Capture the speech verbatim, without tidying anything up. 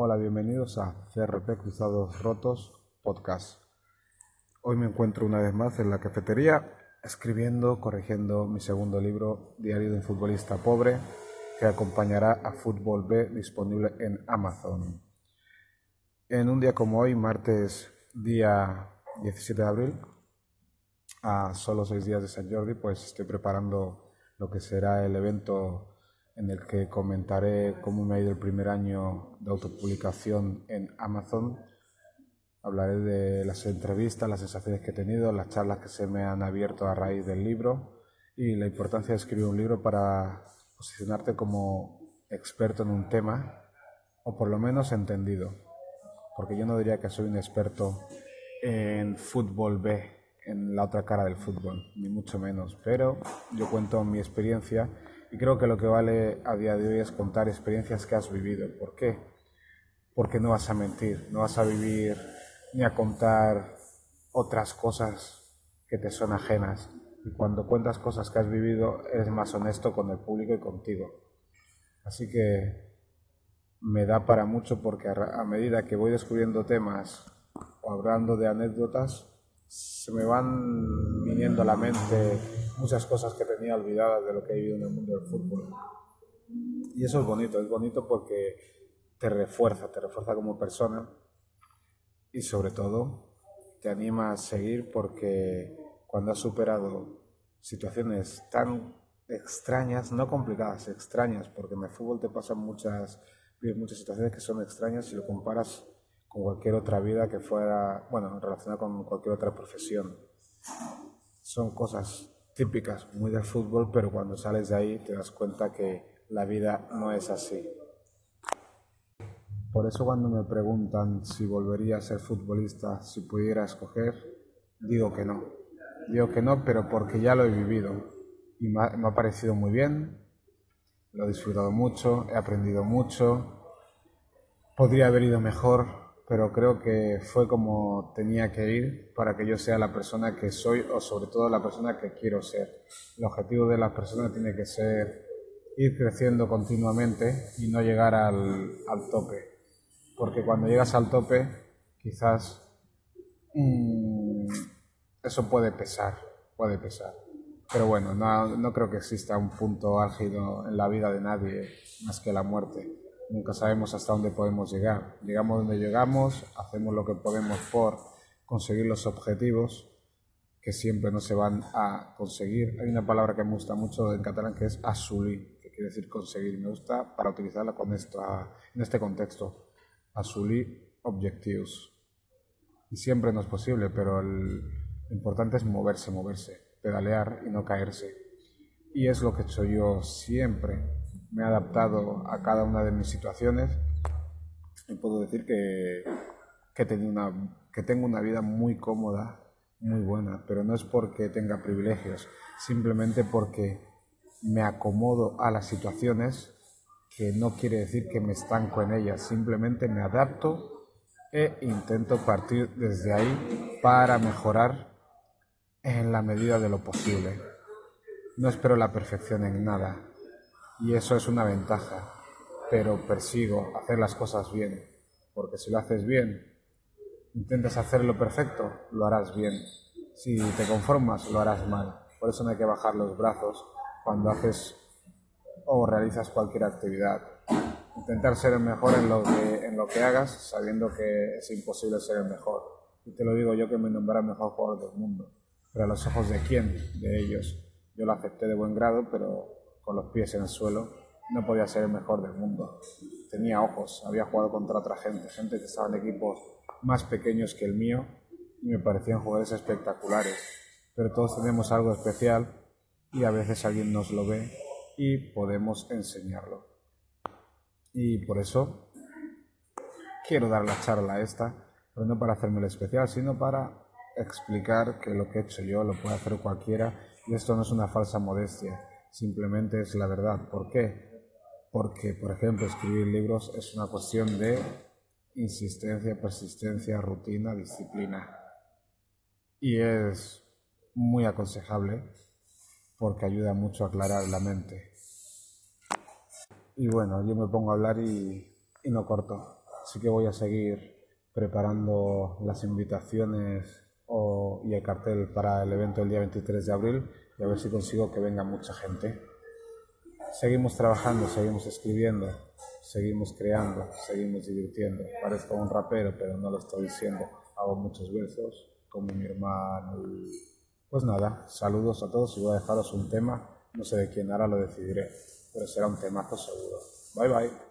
Hola, bienvenidos a C R P Cruzados Rotos Podcast. Hoy me encuentro una vez más en la cafetería escribiendo, corrigiendo mi segundo libro, Diario de un Futbolista Pobre, que acompañará a Fútbol B, disponible en Amazon. En un día como hoy, martes día diecisiete de abril, a solo seis días de San Jordi, pues estoy preparando lo que será el evento en el que comentaré cómo me ha ido el primer año de autopublicación en Amazon. Hablaré de las entrevistas, las sensaciones que he tenido, las charlas que se me han abierto a raíz del libro y la importancia de escribir un libro para posicionarte como experto en un tema, o por lo menos entendido, porque yo no diría que soy un experto en fútbol B, en la otra cara del fútbol, ni mucho menos, pero yo cuento mi experiencia. Y creo que lo que vale a día de hoy es contar experiencias que has vivido. ¿Por qué? Porque no vas a mentir, no vas a vivir ni a contar otras cosas que te son ajenas. Y cuando cuentas cosas que has vivido, eres más honesto con el público y contigo. Así que me da para mucho, porque a medida que voy descubriendo temas o hablando de anécdotas, se me van viniendo a la mente muchas cosas que tenía olvidadas de lo que he vivido en el mundo del fútbol. Y eso es bonito, es bonito porque te refuerza, te refuerza como persona y sobre todo te anima a seguir, porque cuando has superado situaciones tan extrañas, no complicadas, extrañas, porque en el fútbol te pasan muchas, muchas situaciones que son extrañas si lo comparas con cualquier otra vida que fuera, bueno, relacionada con cualquier otra profesión. Son cosas típicas, muy del fútbol, pero cuando sales de ahí te das cuenta que la vida no es así. Por eso, cuando me preguntan si volvería a ser futbolista si pudiera escoger, digo que no. Digo que no, pero porque ya lo he vivido y me ha, me ha parecido muy bien, lo he disfrutado mucho, he aprendido mucho. Podría haber ido mejor, pero creo que fue como tenía que ir para que yo sea la persona que soy, o sobre todo la persona que quiero ser. El objetivo de la persona tiene que ser ir creciendo continuamente y no llegar al, al tope. Porque cuando llegas al tope, quizás mmm, eso puede pesar, puede pesar. Pero bueno, no, no creo que exista un punto álgido en la vida de nadie más que la muerte. Nunca sabemos hasta dónde podemos llegar. Llegamos donde llegamos, hacemos lo que podemos por conseguir los objetivos, que siempre no se van a conseguir. Hay una palabra que me gusta mucho en catalán, que es assolir, que quiere decir conseguir. Me gusta para utilizarla con esto, en este contexto. Assolir objectivos. Y siempre no es posible, pero el, lo importante es moverse, moverse, pedalear y no caerse. Y es lo que he hecho yo siempre. Me he adaptado a cada una de mis situaciones y puedo decir que, que, tengo una, que tengo una vida muy cómoda, muy buena, pero no es porque tenga privilegios, simplemente porque me acomodo a las situaciones, que no quiere decir que me estanco en ellas, simplemente me adapto e intento partir desde ahí para mejorar en la medida de lo posible. No espero la perfección en nada. Y eso es una ventaja, pero persigo hacer las cosas bien, porque si lo haces bien, intentas hacerlo perfecto, lo harás bien. Si te conformas, lo harás mal. Por eso no hay que bajar los brazos cuando haces o realizas cualquier actividad. Intentar ser el mejor en lo que, en lo que hagas, sabiendo que es imposible ser el mejor. Y te lo digo yo, que me nombrará mejor jugador del mundo. Pero a los ojos de quién, de ellos. Yo lo acepté de buen grado, pero con los pies en el suelo, no podía ser el mejor del mundo. Tenía ojos, había jugado contra otra gente, gente que estaba en equipos más pequeños que el mío y me parecían jugadores espectaculares. Pero todos tenemos algo especial y a veces alguien nos lo ve y podemos enseñarlo. Y por eso quiero dar la charla esta, pero no para hacerme el especial, sino para explicar que lo que he hecho yo lo puede hacer cualquiera, y esto no es una falsa modestia. Simplemente es la verdad. ¿Por qué? Porque, por ejemplo, escribir libros es una cuestión de insistencia, persistencia, rutina, disciplina. Y es muy aconsejable porque ayuda mucho a aclarar la mente. Y bueno, yo me pongo a hablar y, y no corto. sí que voy a seguir preparando las invitaciones o, y el cartel para el evento del día veintitrés de abril y a ver si consigo que venga mucha gente. Seguimos trabajando, seguimos escribiendo, seguimos creando, seguimos divirtiendo. Parezco un rapero, pero no lo estoy diciendo. Hago muchos versos, como mi hermano. Pues nada, saludos a todos y voy a dejaros un tema. No sé de quién, ahora lo decidiré, pero será un temazo seguro. Bye, bye.